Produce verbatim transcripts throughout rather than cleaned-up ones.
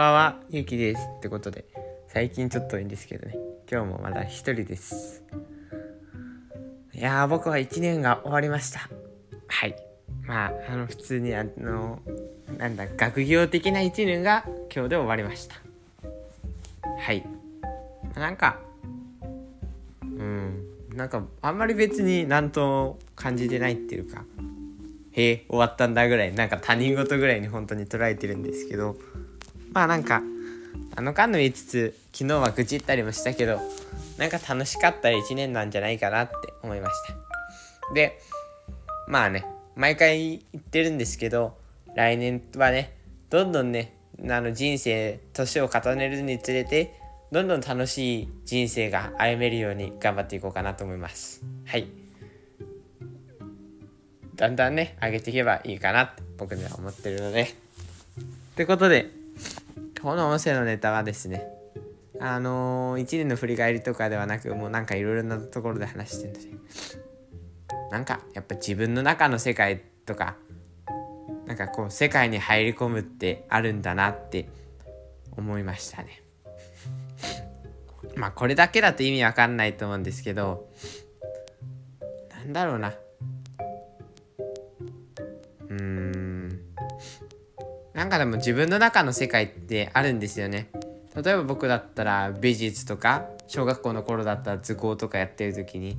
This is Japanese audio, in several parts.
ばんは、ゆうきですってことで、最近ちょっといいんですけどね、今日もまだ一人です。いやー、僕はいちねんが終わりました。はい、まああの普通にあのなんだ学業的ないちねんが今日で終わりました。はい、なんかうんなんかあんまり別になんと感じてないっていうか、へえ終わったんだぐらい、なんか他人事ぐらいに本当に捉えてるんですけど、まあなんかあの間の言いつつ昨日は愚痴ったりもしたけど、なんか楽しかったいちねんなんじゃないかなって思いました。でまあね、毎回言ってるんですけど、来年はねどんどんねあの人生年を重ねるにつれてどんどん楽しい人生が歩めるように頑張っていこうかなと思います。はい、だんだんね上げていけばいいかなって僕には思ってるので、ってことでこの音声のネタはですね、あのー、いちねんの振り返りとかではなく、もうなんかいろいろなところで話してるので、なんかやっぱ自分の中の世界とか、なんかこう世界に入り込むってあるんだなって思いましたね。まあこれだけだと意味わかんないと思うんですけど、なんだろうな、うーんなんかでも自分の中の世界ってあるんですよね。例えば僕だったら美術とか、小学校の頃だったら図工とかやってる時に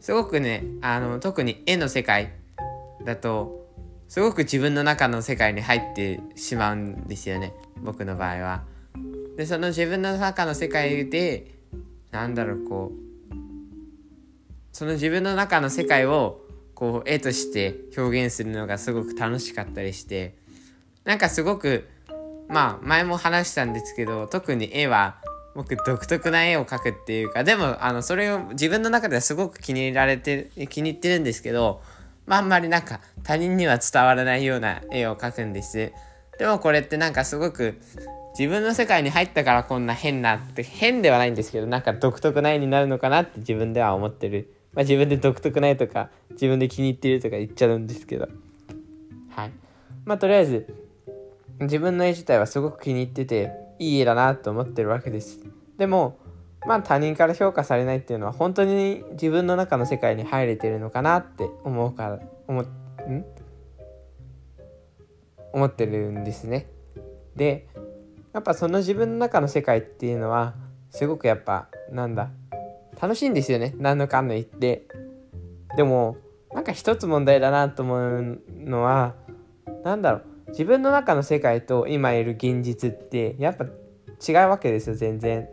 すごくね、あの特に絵の世界だとすごく自分の中の世界に入ってしまうんですよね、僕の場合は。でその自分の中の世界で、なんだろう、こうその自分の中の世界をこう絵として表現するのがすごく楽しかったりして、なんかすごく、まあ前も話したんですけど、特に絵は僕独特な絵を描くっていうか、でもあのそれを自分の中ではすごく気に入られて気に入ってるんですけど、まあ、あんまりなんか他人には伝わらないような絵を描くんです。でもこれってなんかすごく自分の世界に入ったから、こんな変なって変ではないんですけど、なんか独特な絵になるのかなって自分では思ってる、まあ、自分で独特な絵とか自分で気に入ってるとか言っちゃうんですけど、はい、まあとりあえず自分の絵自体はすごく気に入ってていい絵だなと思ってるわけです。でもまあ他人から評価されないっていうのは本当に自分の中の世界に入れてるのかなって思うから思ん思ってるんですね。でやっぱその自分の中の世界っていうのはすごくやっぱなんだ楽しいんですよね、何のかんの言って。でもなんか一つ問題だなと思うのは、なんだろう、自分の中の世界と今いる現実ってやっぱ違うわけですよ、全然。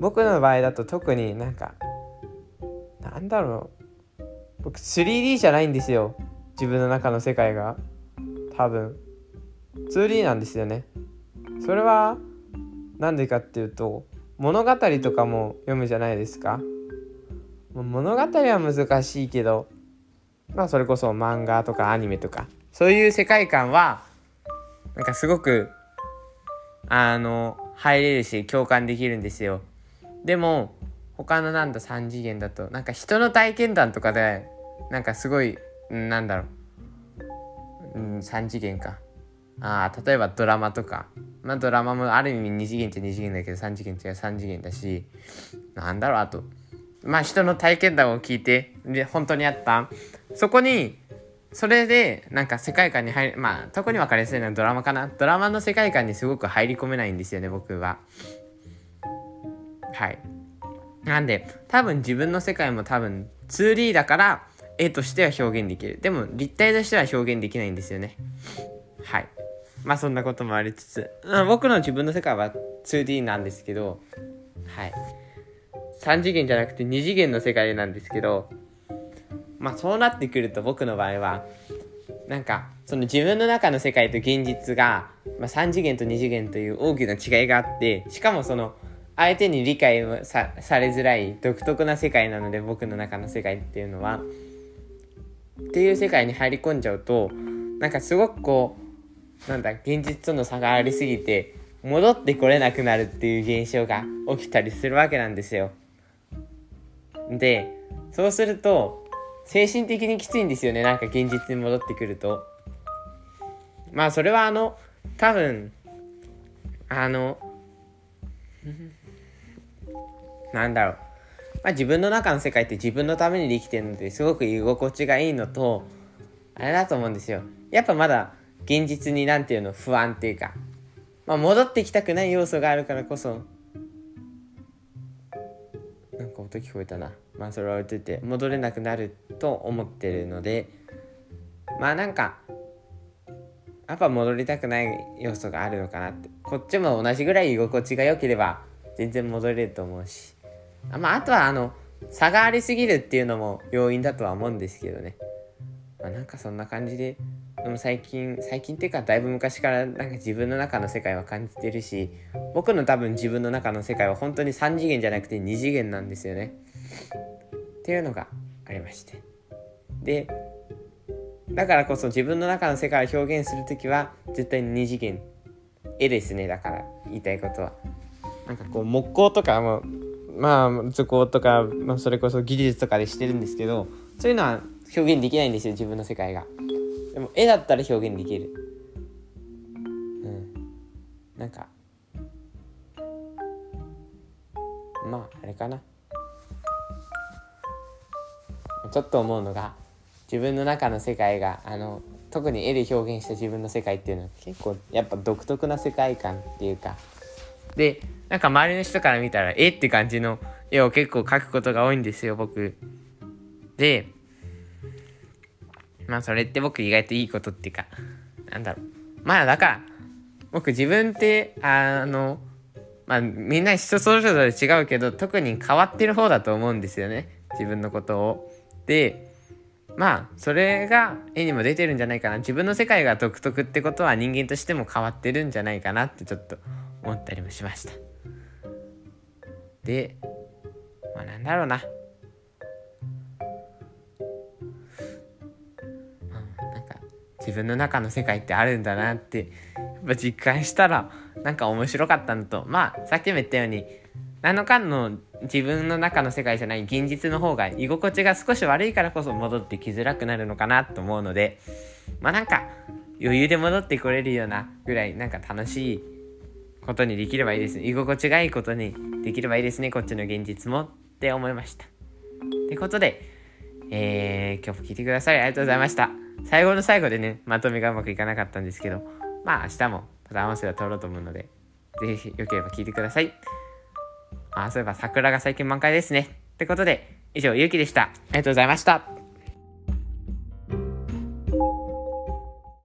僕の場合だと特になんかなんだろう、僕 スリーディー じゃないんですよ、自分の中の世界が。多分 ツーディー なんですよね。それはなんでかっていうと、物語とかも読むじゃないですか。物語は難しいけど、まあそれこそ漫画とかアニメとかそういう世界観はなんかすごくあの入れるし共感できるんですよ。でも他のなんださん次元だとなんか人の体験談とかでなんかすごいなんだろう、うん、さん次元か、あ例えばドラマとか、まあドラマもある意味に次元っちゃに次元だけどさん次元っちゃさん次元だし、なんだろう、あとまあ人の体験談を聞いてで本当にあったそこにそれでなんか世界観に入り、まあ特に分かりやすいのはドラマかな。ドラマの世界観にすごく入り込めないんですよね、僕は。はい、なんで多分自分の世界も多分 ツーディー だから絵としては表現できる、でも立体としては表現できないんですよね。はい、まあそんなこともありつつ、うん、僕の自分の世界は ツーディー なんですけど、はい、さん次元じゃなくてに次元の世界なんですけど、まあそうなってくると僕の場合はなんかその自分の中の世界と現実が、まあ、さん次元とに次元という大きな違いがあって、しかもその相手に理解も さ, されづらい独特な世界なので、僕の中の世界っていうのはっていう世界に入り込んじゃうと、なんかすごくこうなんだ現実との差がありすぎて戻ってこれなくなるっていう現象が起きたりするわけなんですよ。でそうすると精神的にきついんですよね、なんか現実に戻ってくると。まあそれはあの多分あのなんだろう、まあ、自分の中の世界って自分のために生きてるのですごく居心地がいいのと、あれだと思うんですよ。やっぱまだ現実になんていうの不安っていうか、まあ、戻ってきたくない要素があるからこそ、なんか音聞こえたな。まあそれは置いといて戻れなくなると思ってるので、まあなんかやっぱ戻りたくない要素があるのかなって。こっちも同じぐらい居心地が良ければ全然戻れると思うし、あ、まあ、あとはあの差がありすぎるっていうのも要因だとは思うんですけどね。まあ、なんかそんな感じで、でも最近最近っていうかだいぶ昔からなんか自分の中の世界は感じてるし、僕の多分自分の中の世界は本当にさん次元じゃなくてに次元なんですよねっていうのがありまして、でだからこそ自分の中の世界を表現するときは絶対にに次元絵ですね。だから言いたいことはなんかこう木工とかも、まあ図工とか、まあ、それこそ技術とかでしてるんですけど、そういうのは表現できないんですよ、自分の世界が。でも絵だったら表現できる。うん。なんかまああれかな。ちょっと思うのが、自分の中の世界があの特に絵で表現した自分の世界っていうのは結構やっぱ独特な世界観っていうか。でなんか周りの人から見たら絵って感じの絵を結構描くことが多いんですよ、僕。で。まあそれって僕意外といいことっていうか、なんだろう、まあだから僕自分ってあのまあみんな人それぞれ違うけど特に変わってる方だと思うんですよね、自分のことを。でまあそれが絵にも出てるんじゃないかな。自分の世界が独特ってことは人間としても変わってるんじゃないかなってちょっと思ったりもしました。でまあなんだろうな、自分の中の世界ってあるんだなってやっぱ実感したらなんか面白かったのと、まあさっきも言ったように何のかんの自分の中の世界じゃない現実の方が居心地が少し悪いからこそ戻ってきづらくなるのかなと思うので、まあなんか余裕で戻ってこれるようなぐらいなんか楽しいことにできればいいですね、居心地がいいことにできればいいですね、こっちの現実もって思いました。ってことで、えー、今日も聞いてくださりありがとうございました。最後の最後でね、まとめがうまくいかなかったんですけど、まあ明日もパターン合わせは撮ろうと思うので、ぜひ良ければ聞いてください。あ、そういえば桜が最近満開ですね。ってことで、以上、ゆうきでした。ありがとうございました。